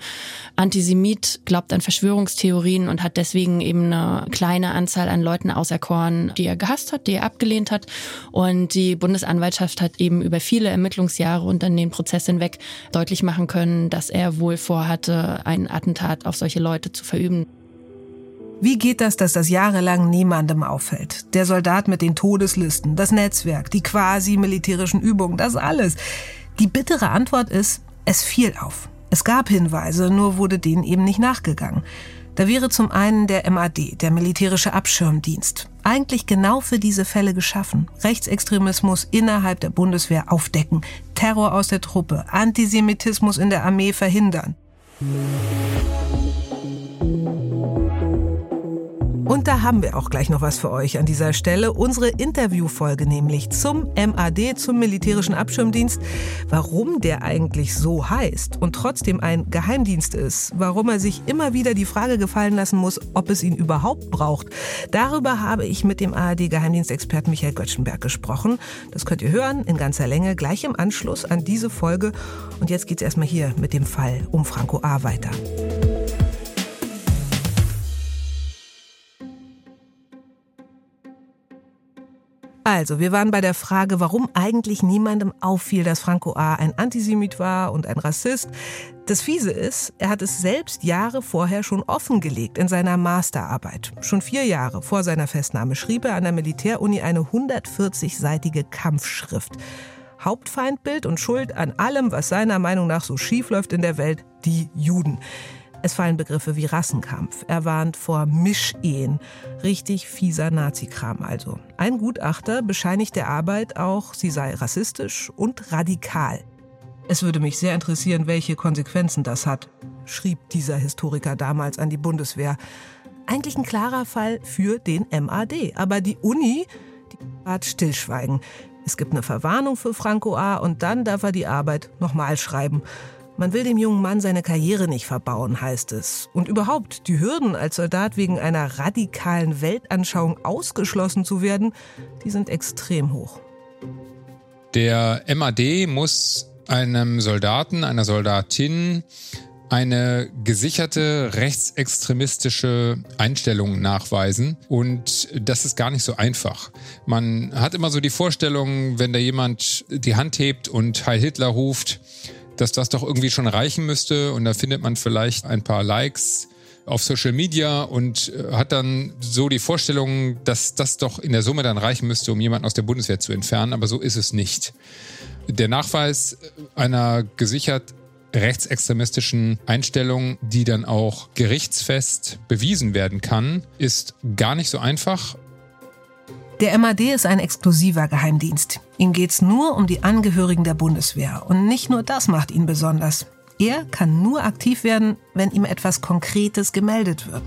Antisemit, glaubt an Verschwörungstheorien und hat deswegen eben eine kleine Anzahl an Leuten auserkoren, die er gehasst hat, die er abgelehnt hat. Und die Bundesanwaltschaft hat eben über viele Ermittlungsjahre und dann den Prozess hinweg deutlich machen können, dass er wohl vorhatte, ein Attentat auf solche Leute zu verüben. Wie geht das, dass das jahrelang niemandem auffällt? Der Soldat mit den Todeslisten, das Netzwerk, die quasi militärischen Übungen, das alles. Die bittere Antwort ist: Es fiel auf. Es gab Hinweise, nur wurde denen eben nicht nachgegangen. Da wäre zum einen der M A D, der militärische Abschirmdienst, eigentlich genau für diese Fälle geschaffen. Rechtsextremismus innerhalb der Bundeswehr aufdecken, Terror aus der Truppe, Antisemitismus in der Armee verhindern. Und da haben wir auch gleich noch was für euch an dieser Stelle. Unsere Interviewfolge nämlich zum M A D, zum militärischen Abschirmdienst. Warum der eigentlich so heißt und trotzdem ein Geheimdienst ist. Warum er sich immer wieder die Frage gefallen lassen muss, ob es ihn überhaupt braucht. Darüber habe ich mit dem A R D-Geheimdienstexperten Michael Götschenberg gesprochen. Das könnt ihr hören in ganzer Länge gleich im Anschluss an diese Folge. Und jetzt geht's erstmal hier mit dem Fall um Franco A. weiter. Also, wir waren bei der Frage, warum eigentlich niemandem auffiel, dass Franco A. ein Antisemit war und ein Rassist. Das Fiese ist, er hat es selbst Jahre vorher schon offengelegt in seiner Masterarbeit. Schon vier Jahre vor seiner Festnahme schrieb er an der Militäruni eine hundertvierzigseitige Kampfschrift. Hauptfeindbild und Schuld an allem, was seiner Meinung nach so schief läuft in der Welt, die Juden. Es fallen Begriffe wie Rassenkampf. Er warnt vor Mischehen. Richtig fieser Nazi-Kram also. Ein Gutachter bescheinigt der Arbeit auch, sie sei rassistisch und radikal. Es würde mich sehr interessieren, welche Konsequenzen das hat, schrieb dieser Historiker damals an die Bundeswehr. Eigentlich ein klarer Fall für den M A D. Aber die Uni, die hat Stillschweigen. Es gibt eine Verwarnung für Franco A. und dann darf er die Arbeit nochmal schreiben. Man will dem jungen Mann seine Karriere nicht verbauen, heißt es. Und überhaupt, die Hürden, als Soldat wegen einer radikalen Weltanschauung ausgeschlossen zu werden, die sind extrem hoch. Der M A D muss einem Soldaten, einer Soldatin eine gesicherte rechtsextremistische Einstellung nachweisen. Und das ist gar nicht so einfach. Man hat immer so die Vorstellung, wenn da jemand die Hand hebt und Heil Hitler ruft, dass das doch irgendwie schon reichen müsste. Und da findet man vielleicht ein paar Likes auf Social Media und hat dann so die Vorstellung, dass das doch in der Summe dann reichen müsste, um jemanden aus der Bundeswehr zu entfernen. Aber so ist es nicht. Der Nachweis einer gesichert rechtsextremistischen Einstellung, die dann auch gerichtsfest bewiesen werden kann, ist gar nicht so einfach. Der M A D ist ein exklusiver Geheimdienst. Ihm geht's nur um die Angehörigen der Bundeswehr. Und nicht nur das macht ihn besonders. Er kann nur aktiv werden, wenn ihm etwas Konkretes gemeldet wird.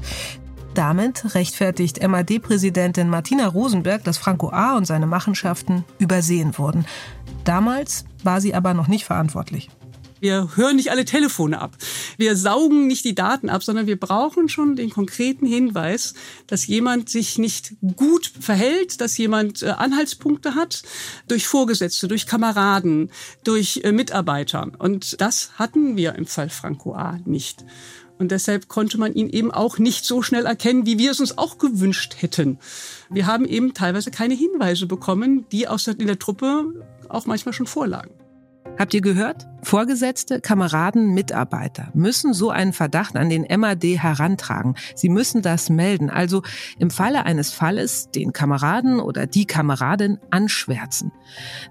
Damit rechtfertigt M A D-Präsidentin Martina Rosenberg, dass Franco A. und seine Machenschaften übersehen wurden. Damals war sie aber noch nicht verantwortlich. Wir hören nicht alle Telefone ab. Wir saugen nicht die Daten ab, sondern wir brauchen schon den konkreten Hinweis, dass jemand sich nicht gut verhält, dass jemand Anhaltspunkte hat durch Vorgesetzte, durch Kameraden, durch Mitarbeiter. Und das hatten wir im Fall Franco A. nicht. Und deshalb konnte man ihn eben auch nicht so schnell erkennen, wie wir es uns auch gewünscht hätten. Wir haben eben teilweise keine Hinweise bekommen, die aus der, in der Truppe auch manchmal schon vorlagen. Habt ihr gehört? Vorgesetzte, Kameraden, Mitarbeiter müssen so einen Verdacht an den M A D herantragen. Sie müssen das melden. Also im Falle eines Falles den Kameraden oder die Kameradin anschwärzen.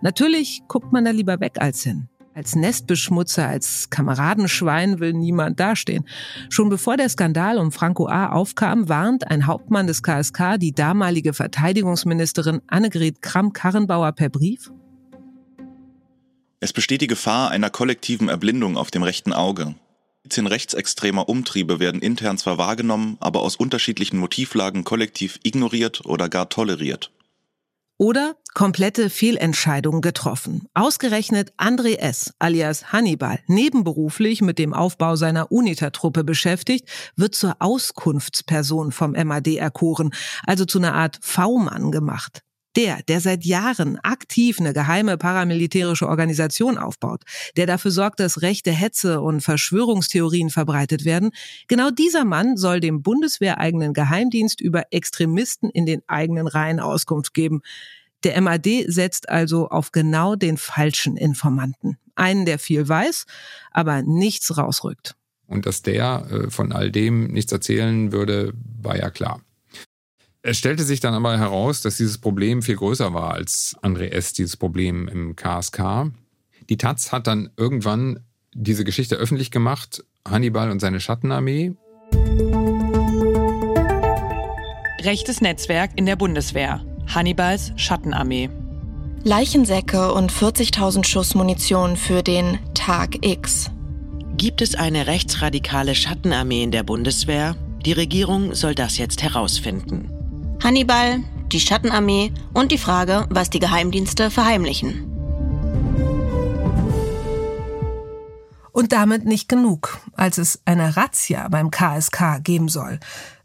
Natürlich guckt man da lieber weg als hin. Als Nestbeschmutzer, als Kameradenschwein will niemand dastehen. Schon bevor der Skandal um Franco A. aufkam, warnt ein Hauptmann des K S K die damalige Verteidigungsministerin Annegret Kramp-Karrenbauer per Brief: Es besteht die Gefahr einer kollektiven Erblindung auf dem rechten Auge. vierzehn rechtsextremer Umtriebe werden intern zwar wahrgenommen, aber aus unterschiedlichen Motivlagen kollektiv ignoriert oder gar toleriert. Oder komplette Fehlentscheidungen getroffen. Ausgerechnet André S. alias Hannibal, nebenberuflich mit dem Aufbau seiner Uniter-Truppe beschäftigt, wird zur Auskunftsperson vom M A D erkoren, also zu einer Art V-Mann gemacht. Der, der seit Jahren aktiv eine geheime paramilitärische Organisation aufbaut, der dafür sorgt, dass rechte Hetze und Verschwörungstheorien verbreitet werden, genau dieser Mann soll dem bundeswehreigenen Geheimdienst über Extremisten in den eigenen Reihen Auskunft geben. Der M A D setzt also auf genau den falschen Informanten. Einen, der viel weiß, aber nichts rausrückt. Und dass der von all dem nichts erzählen würde, war ja klar. Es stellte sich dann aber heraus, dass dieses Problem viel größer war als André S., dieses Problem im K S K. Die Taz hat dann irgendwann diese Geschichte öffentlich gemacht, Hannibal und seine Schattenarmee. Rechtes Netzwerk in der Bundeswehr, Hannibals Schattenarmee. Leichensäcke und vierzigtausend Schuss Munition für den Tag X. Gibt es eine rechtsradikale Schattenarmee in der Bundeswehr? Die Regierung soll das jetzt herausfinden. Hannibal, die Schattenarmee und die Frage, was die Geheimdienste verheimlichen. Und damit nicht genug. Als es eine Razzia beim K S K geben soll,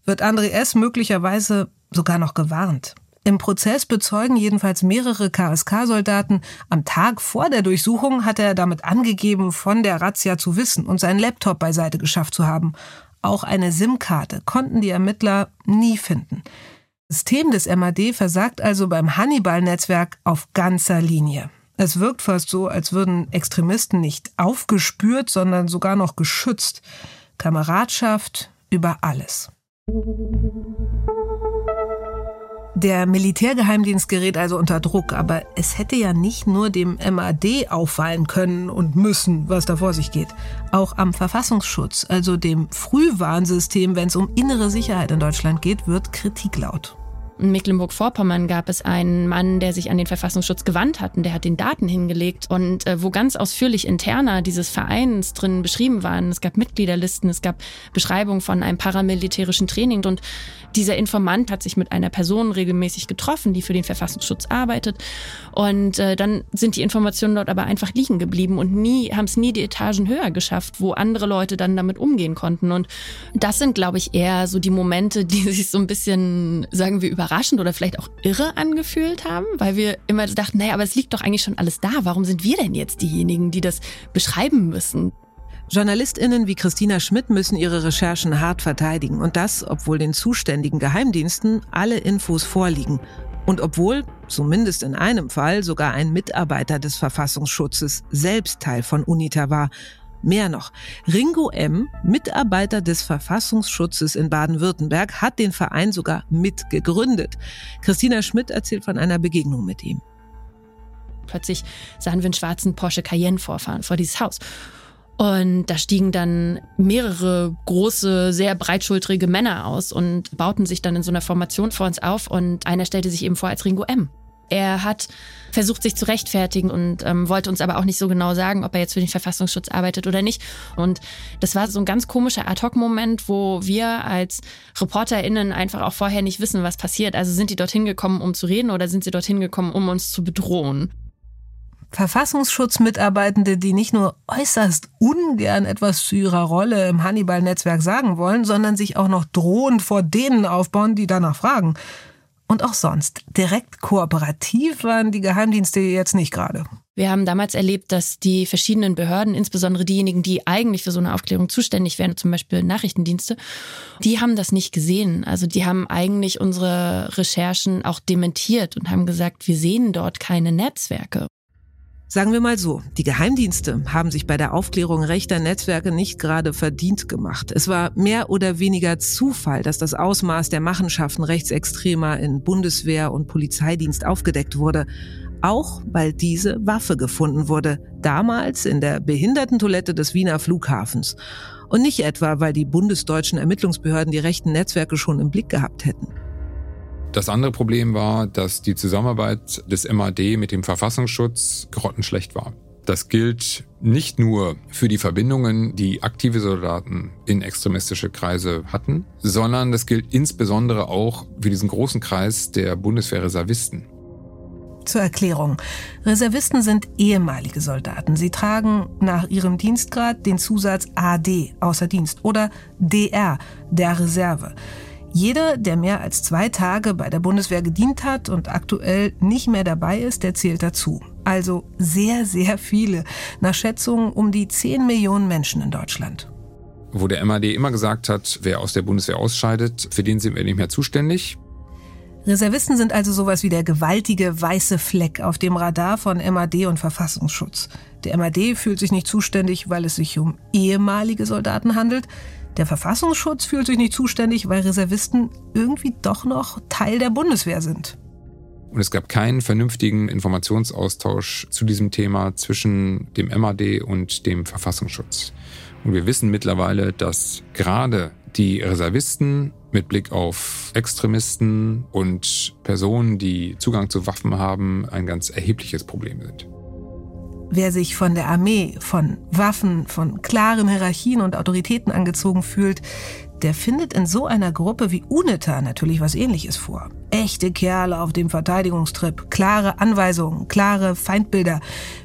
wird André S. möglicherweise sogar noch gewarnt. Im Prozess bezeugen jedenfalls mehrere K S K-Soldaten, am Tag vor der Durchsuchung hat er damit angegeben, von der Razzia zu wissen und seinen Laptop beiseite geschafft zu haben. Auch eine SIM-Karte konnten die Ermittler nie finden. Das System des M A D versagt also beim Hannibal-Netzwerk auf ganzer Linie. Es wirkt fast so, als würden Extremisten nicht aufgespürt, sondern sogar noch geschützt. Kameradschaft über alles. Der Militärgeheimdienst gerät also unter Druck, aber es hätte ja nicht nur dem M A D auffallen können und müssen, was da vor sich geht. Auch am Verfassungsschutz, also dem Frühwarnsystem, wenn es um innere Sicherheit in Deutschland geht, wird Kritik laut. In Mecklenburg-Vorpommern gab es einen Mann, der sich an den Verfassungsschutz gewandt hat und der hat den Daten hingelegt und äh, wo ganz ausführlich interner dieses Vereins drin beschrieben waren. Es gab Mitgliederlisten, es gab Beschreibungen von einem paramilitärischen Training und dieser Informant hat sich mit einer Person regelmäßig getroffen, die für den Verfassungsschutz arbeitet und äh, dann sind die Informationen dort aber einfach liegen geblieben und nie haben es nie die Etagen höher geschafft, wo andere Leute dann damit umgehen konnten und das sind, glaube ich, eher so die Momente, die sich so ein bisschen, sagen wir, überraschend oder vielleicht auch irre angefühlt haben, weil wir immer dachten, naja, aber es liegt doch eigentlich schon alles da. Warum sind wir denn jetzt diejenigen, die das beschreiben müssen? JournalistInnen wie Christina Schmidt müssen ihre Recherchen hart verteidigen. Und das, obwohl den zuständigen Geheimdiensten alle Infos vorliegen. Und obwohl, zumindest in einem Fall, sogar ein Mitarbeiter des Verfassungsschutzes selbst Teil von Uniter war. Mehr noch, Ringo M., Mitarbeiter des Verfassungsschutzes in Baden-Württemberg, hat den Verein sogar mitgegründet. Christina Schmidt erzählt von einer Begegnung mit ihm. Plötzlich sahen wir einen schwarzen Porsche Cayenne vorfahren vor dieses Haus. Und da stiegen dann mehrere große, sehr breitschultrige Männer aus und bauten sich dann in so einer Formation vor uns auf. Und einer stellte sich eben vor als Ringo M. Er hat versucht, sich zu rechtfertigen und ähm, wollte uns aber auch nicht so genau sagen, ob er jetzt für den Verfassungsschutz arbeitet oder nicht. Und das war so ein ganz komischer Ad-hoc-Moment, wo wir als ReporterInnen einfach auch vorher nicht wissen, was passiert. Also sind die dorthin gekommen, um zu reden oder sind sie dorthin gekommen, um uns zu bedrohen? Verfassungsschutzmitarbeitende, die nicht nur äußerst ungern etwas zu ihrer Rolle im Hannibal-Netzwerk sagen wollen, sondern sich auch noch drohend vor denen aufbauen, die danach fragen. Und auch sonst. Direkt kooperativ waren die Geheimdienste jetzt nicht gerade. Wir haben damals erlebt, dass die verschiedenen Behörden, insbesondere diejenigen, die eigentlich für so eine Aufklärung zuständig wären, zum Beispiel Nachrichtendienste, die haben das nicht gesehen. Also die haben eigentlich unsere Recherchen auch dementiert und haben gesagt, wir sehen dort keine Netzwerke. Sagen wir mal so, die Geheimdienste haben sich bei der Aufklärung rechter Netzwerke nicht gerade verdient gemacht. Es war mehr oder weniger Zufall, dass das Ausmaß der Machenschaften Rechtsextremer in Bundeswehr und Polizeidienst aufgedeckt wurde. Auch weil diese Waffe gefunden wurde, damals in der Behindertentoilette des Wiener Flughafens. Und nicht etwa, weil die bundesdeutschen Ermittlungsbehörden die rechten Netzwerke schon im Blick gehabt hätten. Das andere Problem war, dass die Zusammenarbeit des M A D mit dem Verfassungsschutz grottenschlecht war. Das gilt nicht nur für die Verbindungen, die aktive Soldaten in extremistische Kreise hatten, sondern das gilt insbesondere auch für diesen großen Kreis der Bundeswehrreservisten. Zur Erklärung. Reservisten sind ehemalige Soldaten. Sie tragen nach ihrem Dienstgrad den Zusatz A D, außer Dienst, oder D R, der Reserve. Jeder, der mehr als zwei Tage bei der Bundeswehr gedient hat und aktuell nicht mehr dabei ist, der zählt dazu. Also sehr, sehr viele. Nach Schätzungen um die zehn Millionen Menschen in Deutschland. Wo der M A D immer gesagt hat, wer aus der Bundeswehr ausscheidet, für den sind wir nicht mehr zuständig. Reservisten sind also sowas wie der gewaltige weiße Fleck auf dem Radar von M A D und Verfassungsschutz. Der M A D fühlt sich nicht zuständig, weil es sich um ehemalige Soldaten handelt. Der Verfassungsschutz fühlt sich nicht zuständig, weil Reservisten irgendwie doch noch Teil der Bundeswehr sind. Und es gab keinen vernünftigen Informationsaustausch zu diesem Thema zwischen dem M A D und dem Verfassungsschutz. Und wir wissen mittlerweile, dass gerade die Reservisten mit Blick auf Extremisten und Personen, die Zugang zu Waffen haben, ein ganz erhebliches Problem sind. Wer sich von der Armee, von Waffen, von klaren Hierarchien und Autoritäten angezogen fühlt, der findet in so einer Gruppe wie Uniter natürlich was Ähnliches vor. Echte Kerle auf dem Verteidigungstrip, klare Anweisungen, klare Feindbilder.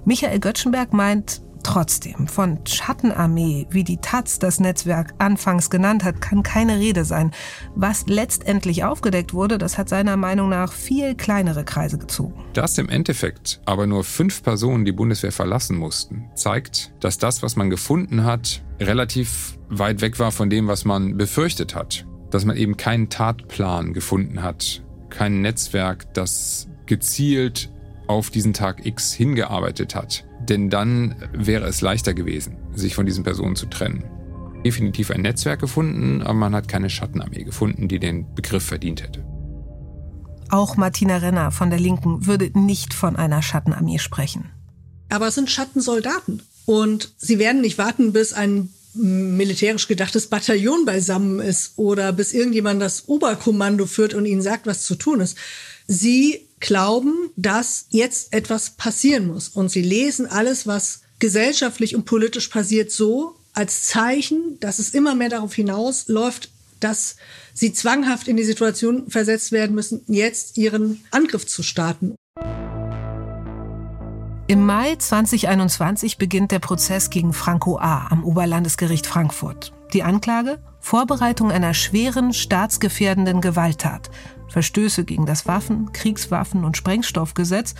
Michael Götschenberg meint trotzdem, von Schattenarmee, wie die Taz das Netzwerk anfangs genannt hat, kann keine Rede sein. Was letztendlich aufgedeckt wurde, das hat seiner Meinung nach viel kleinere Kreise gezogen. Dass im Endeffekt aber nur fünf Personen die Bundeswehr verlassen mussten, zeigt, dass das, was man gefunden hat, relativ weit weg war von dem, was man befürchtet hat. Dass man eben keinen Tatplan gefunden hat, kein Netzwerk, das gezielt auf diesen Tag X hingearbeitet hat. Denn dann wäre es leichter gewesen, sich von diesen Personen zu trennen. Definitiv ein Netzwerk gefunden, aber man hat keine Schattenarmee gefunden, die den Begriff verdient hätte. Auch Martina Renner von der Linken würde nicht von einer Schattenarmee sprechen. Aber es sind Schattensoldaten. Und sie werden nicht warten, bis ein militärisch gedachtes Bataillon beisammen ist oder bis irgendjemand das Oberkommando führt und ihnen sagt, was zu tun ist. Sie glauben, dass jetzt etwas passieren muss. Und sie lesen alles, was gesellschaftlich und politisch passiert, so als Zeichen, dass es immer mehr darauf hinausläuft, dass sie zwanghaft in die Situation versetzt werden müssen, jetzt ihren Angriff zu starten. Im Mai zwanzig einundzwanzig beginnt der Prozess gegen Franco A. am Oberlandesgericht Frankfurt. Die Anklage? Vorbereitung einer schweren, staatsgefährdenden Gewalttat, Verstöße gegen das Waffen-, Kriegswaffen- und Sprengstoffgesetz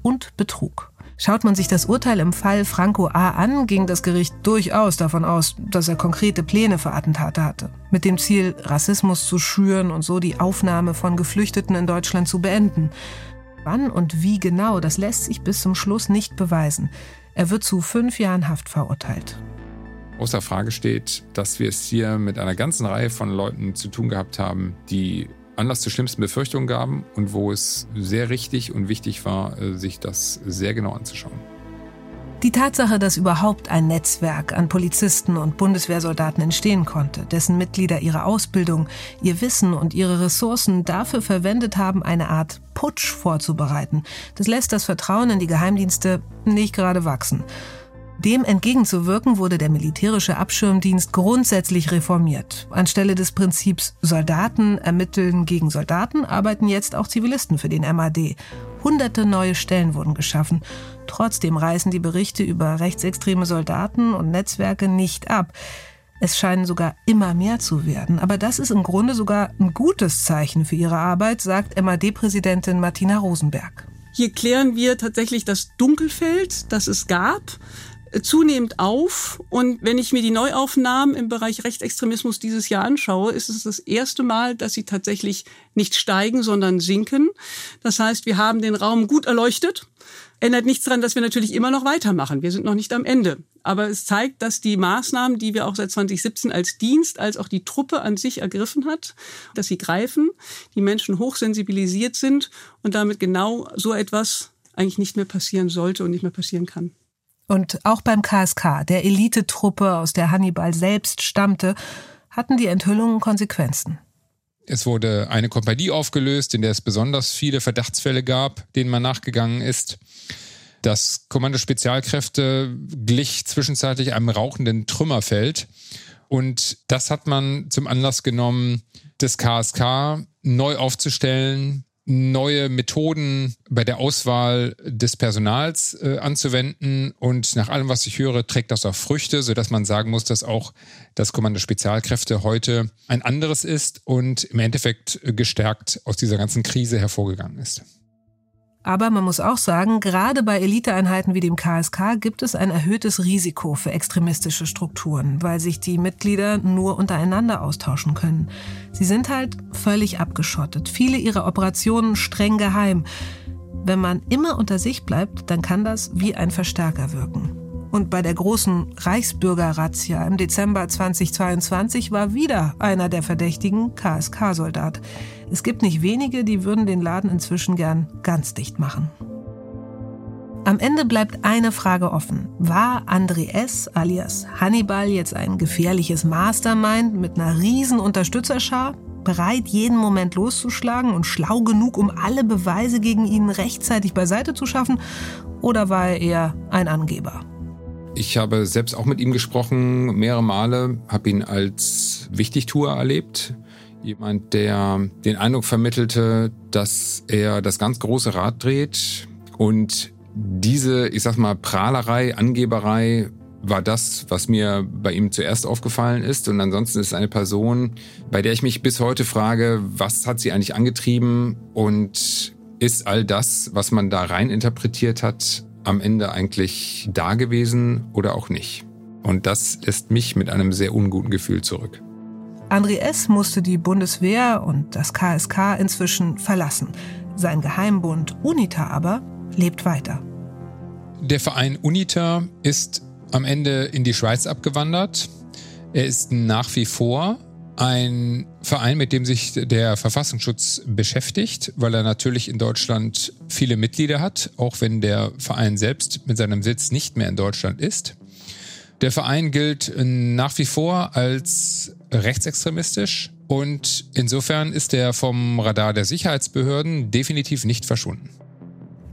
und Betrug. Schaut man sich das Urteil im Fall Franco A. an, ging das Gericht durchaus davon aus, dass er konkrete Pläne für Attentate hatte. Mit dem Ziel, Rassismus zu schüren und so die Aufnahme von Geflüchteten in Deutschland zu beenden. Wann und wie genau, das lässt sich bis zum Schluss nicht beweisen. Er wird zu fünf Jahren Haft verurteilt. Außer Frage steht, dass wir es hier mit einer ganzen Reihe von Leuten zu tun gehabt haben, die Anlass zu schlimmsten Befürchtungen gaben und wo es sehr richtig und wichtig war, sich das sehr genau anzuschauen. Die Tatsache, dass überhaupt ein Netzwerk an Polizisten und Bundeswehrsoldaten entstehen konnte, dessen Mitglieder ihre Ausbildung, ihr Wissen und ihre Ressourcen dafür verwendet haben, eine Art Putsch vorzubereiten, das lässt das Vertrauen in die Geheimdienste nicht gerade wachsen. Dem entgegenzuwirken, wurde der militärische Abschirmdienst grundsätzlich reformiert. Anstelle des Prinzips Soldaten ermitteln gegen Soldaten, arbeiten jetzt auch Zivilisten für den M A D. Hunderte neue Stellen wurden geschaffen. Trotzdem reißen die Berichte über rechtsextreme Soldaten und Netzwerke nicht ab. Es scheinen sogar immer mehr zu werden. Aber das ist im Grunde sogar ein gutes Zeichen für ihre Arbeit, sagt M A D-Präsidentin Martina Rosenberg. Hier klären wir tatsächlich das Dunkelfeld, das es gab, zunehmend auf. Und wenn ich mir die Neuaufnahmen im Bereich Rechtsextremismus dieses Jahr anschaue, ist es das erste Mal, dass sie tatsächlich nicht steigen, sondern sinken. Das heißt, wir haben den Raum gut erleuchtet. Ändert nichts daran, dass wir natürlich immer noch weitermachen. Wir sind noch nicht am Ende. Aber es zeigt, dass die Maßnahmen, die wir auch seit zwanzig siebzehn als Dienst, als auch die Truppe an sich ergriffen hat, dass sie greifen, die Menschen hochsensibilisiert sind und damit genau so etwas eigentlich nicht mehr passieren sollte und nicht mehr passieren kann. Und auch beim K S K, der Elitetruppe, aus der Hannibal selbst stammte, hatten die Enthüllungen Konsequenzen. Es wurde eine Kompanie aufgelöst, in der es besonders viele Verdachtsfälle gab, denen man nachgegangen ist. Das Kommando Spezialkräfte glich zwischenzeitlich einem rauchenden Trümmerfeld. Und das hat man zum Anlass genommen, das K S K neu aufzustellen, neue Methoden bei der Auswahl des Personals äh, anzuwenden. Und nach allem, was ich höre, trägt das auch Früchte, sodass man sagen muss, dass auch das Kommando Spezialkräfte heute ein anderes ist und im Endeffekt gestärkt aus dieser ganzen Krise hervorgegangen ist. Aber man muss auch sagen, gerade bei Eliteeinheiten wie dem K S K gibt es ein erhöhtes Risiko für extremistische Strukturen, weil sich die Mitglieder nur untereinander austauschen können. Sie sind halt völlig abgeschottet, viele ihrer Operationen streng geheim. Wenn man immer unter sich bleibt, dann kann das wie ein Verstärker wirken. Und bei der großen Reichsbürger-Razzia im Dezember zweitausendzweiundzwanzig war wieder einer der Verdächtigen K S K-Soldat. Es gibt nicht wenige, die würden den Laden inzwischen gern ganz dicht machen. Am Ende bleibt eine Frage offen. War André S. alias Hannibal jetzt ein gefährliches Mastermind mit einer riesen Unterstützerschar, bereit, jeden Moment loszuschlagen und schlau genug, um alle Beweise gegen ihn rechtzeitig beiseite zu schaffen? Oder war er eher ein Angeber? Ich habe selbst auch mit ihm gesprochen, mehrere Male, habe ihn als Wichtigtuer erlebt. Jemand, der den Eindruck vermittelte, dass er das ganz große Rad dreht. Und diese, ich sag mal, Prahlerei, Angeberei war das, was mir bei ihm zuerst aufgefallen ist. Und ansonsten ist es eine Person, bei der ich mich bis heute frage, was hat sie eigentlich angetrieben? Und ist all das, was man da rein interpretiert hat, am Ende eigentlich da gewesen oder auch nicht? Und das lässt mich mit einem sehr unguten Gefühl zurück. André S. musste die Bundeswehr und das K S K inzwischen verlassen. Sein Geheimbund Uniter aber lebt weiter. Der Verein Uniter ist am Ende in die Schweiz abgewandert. Er ist nach wie vor ein Verein, mit dem sich der Verfassungsschutz beschäftigt, weil er natürlich in Deutschland viele Mitglieder hat, auch wenn der Verein selbst mit seinem Sitz nicht mehr in Deutschland ist. Der Verein gilt nach wie vor als rechtsextremistisch und insofern ist er vom Radar der Sicherheitsbehörden definitiv nicht verschwunden.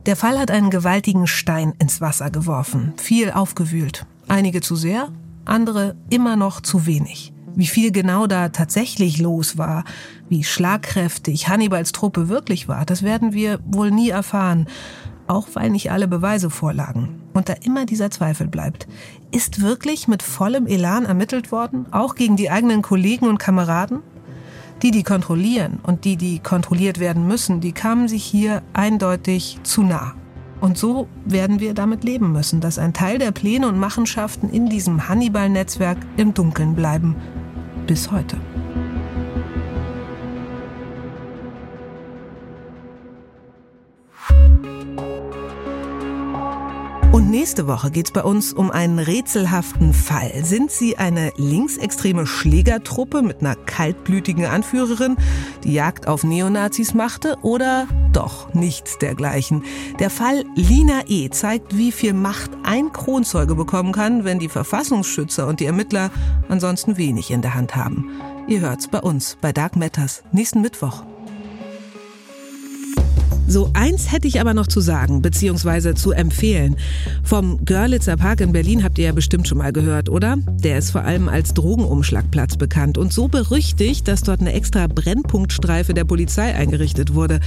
Der Fall hat einen gewaltigen Stein ins Wasser geworfen, viel aufgewühlt. Einige zu sehr, andere immer noch zu wenig. Wie viel genau da tatsächlich los war, wie schlagkräftig Hannibals Truppe wirklich war, das werden wir wohl nie erfahren. Auch weil nicht alle Beweise vorlagen. Und da immer dieser Zweifel bleibt. Ist wirklich mit vollem Elan ermittelt worden? Auch gegen die eigenen Kollegen und Kameraden? Die, die kontrollieren und die, die kontrolliert werden müssen, die kamen sich hier eindeutig zu nah. Und so werden wir damit leben müssen, dass ein Teil der Pläne und Machenschaften in diesem Hannibal-Netzwerk im Dunkeln bleiben. Bis heute. Und nächste Woche geht's bei uns um einen rätselhaften Fall. Sind sie eine linksextreme Schlägertruppe mit einer kaltblütigen Anführerin, die Jagd auf Neonazis machte, oder doch nichts dergleichen? Der Fall Lina E. zeigt, wie viel Macht ein Kronzeuge bekommen kann, wenn die Verfassungsschützer und die Ermittler ansonsten wenig in der Hand haben. Ihr hört's bei uns bei Dark Matters nächsten Mittwoch. So eins hätte ich aber noch zu sagen, beziehungsweise zu empfehlen. Vom Görlitzer Park in Berlin habt ihr ja bestimmt schon mal gehört, oder? Der ist vor allem als Drogenumschlagplatz bekannt und so berüchtigt, dass dort eine extra Brennpunktstreife der Polizei eingerichtet wurde.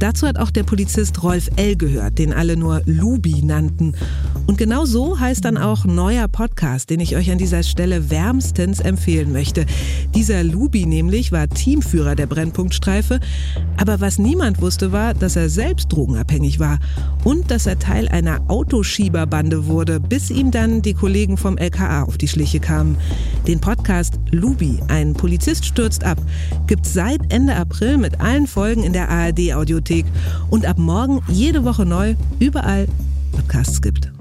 Dazu hat auch der Polizist Rolf L. gehört, den alle nur Lubi nannten. Und genau so heißt dann auch neuer Podcast, den ich euch an dieser Stelle wärmstens empfehlen möchte. Dieser Lubi nämlich war Teamführer der Brennpunktstreife, aber was niemand wusste war, dass dass er selbst drogenabhängig war und dass er Teil einer Autoschieberbande wurde, bis ihm dann die Kollegen vom L K A auf die Schliche kamen. Den Podcast Lubi, ein Polizist stürzt ab, gibt's seit Ende April mit allen Folgen in der A R D-Audiothek und ab morgen jede Woche neu, überall Podcasts gibt.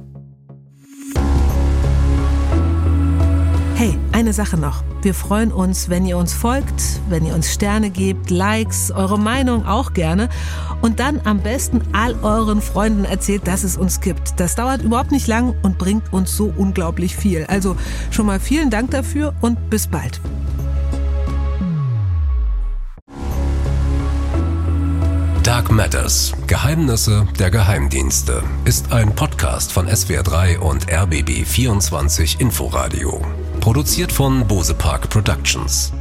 Hey, eine Sache noch. Wir freuen uns, wenn ihr uns folgt, wenn ihr uns Sterne gebt, Likes, eure Meinung auch gerne. Und dann am besten all euren Freunden erzählt, dass es uns gibt. Das dauert überhaupt nicht lang und bringt uns so unglaublich viel. Also schon mal vielen Dank dafür und bis bald. Dark Matters – Geheimnisse der Geheimdienste ist ein Podcast von S W R drei und R B B vierundzwanzig Inforadio. Produziert von Bosepark Productions.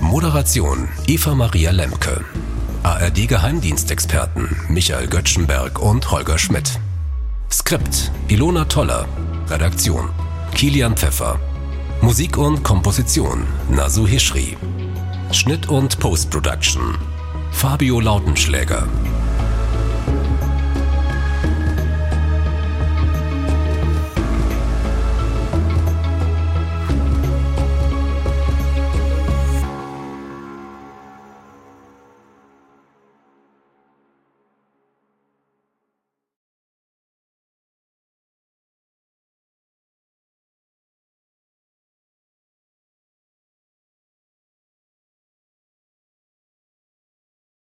Moderation Eva-Maria Lemke. A R D-Geheimdienstexperten Michael Götschenberg und Holger Schmidt. Skript Ilona Toller. Redaktion Kilian Pfeffer. Musik und Komposition Nasu Hishri. Schnitt und Post-Production Fabio Lautenschläger.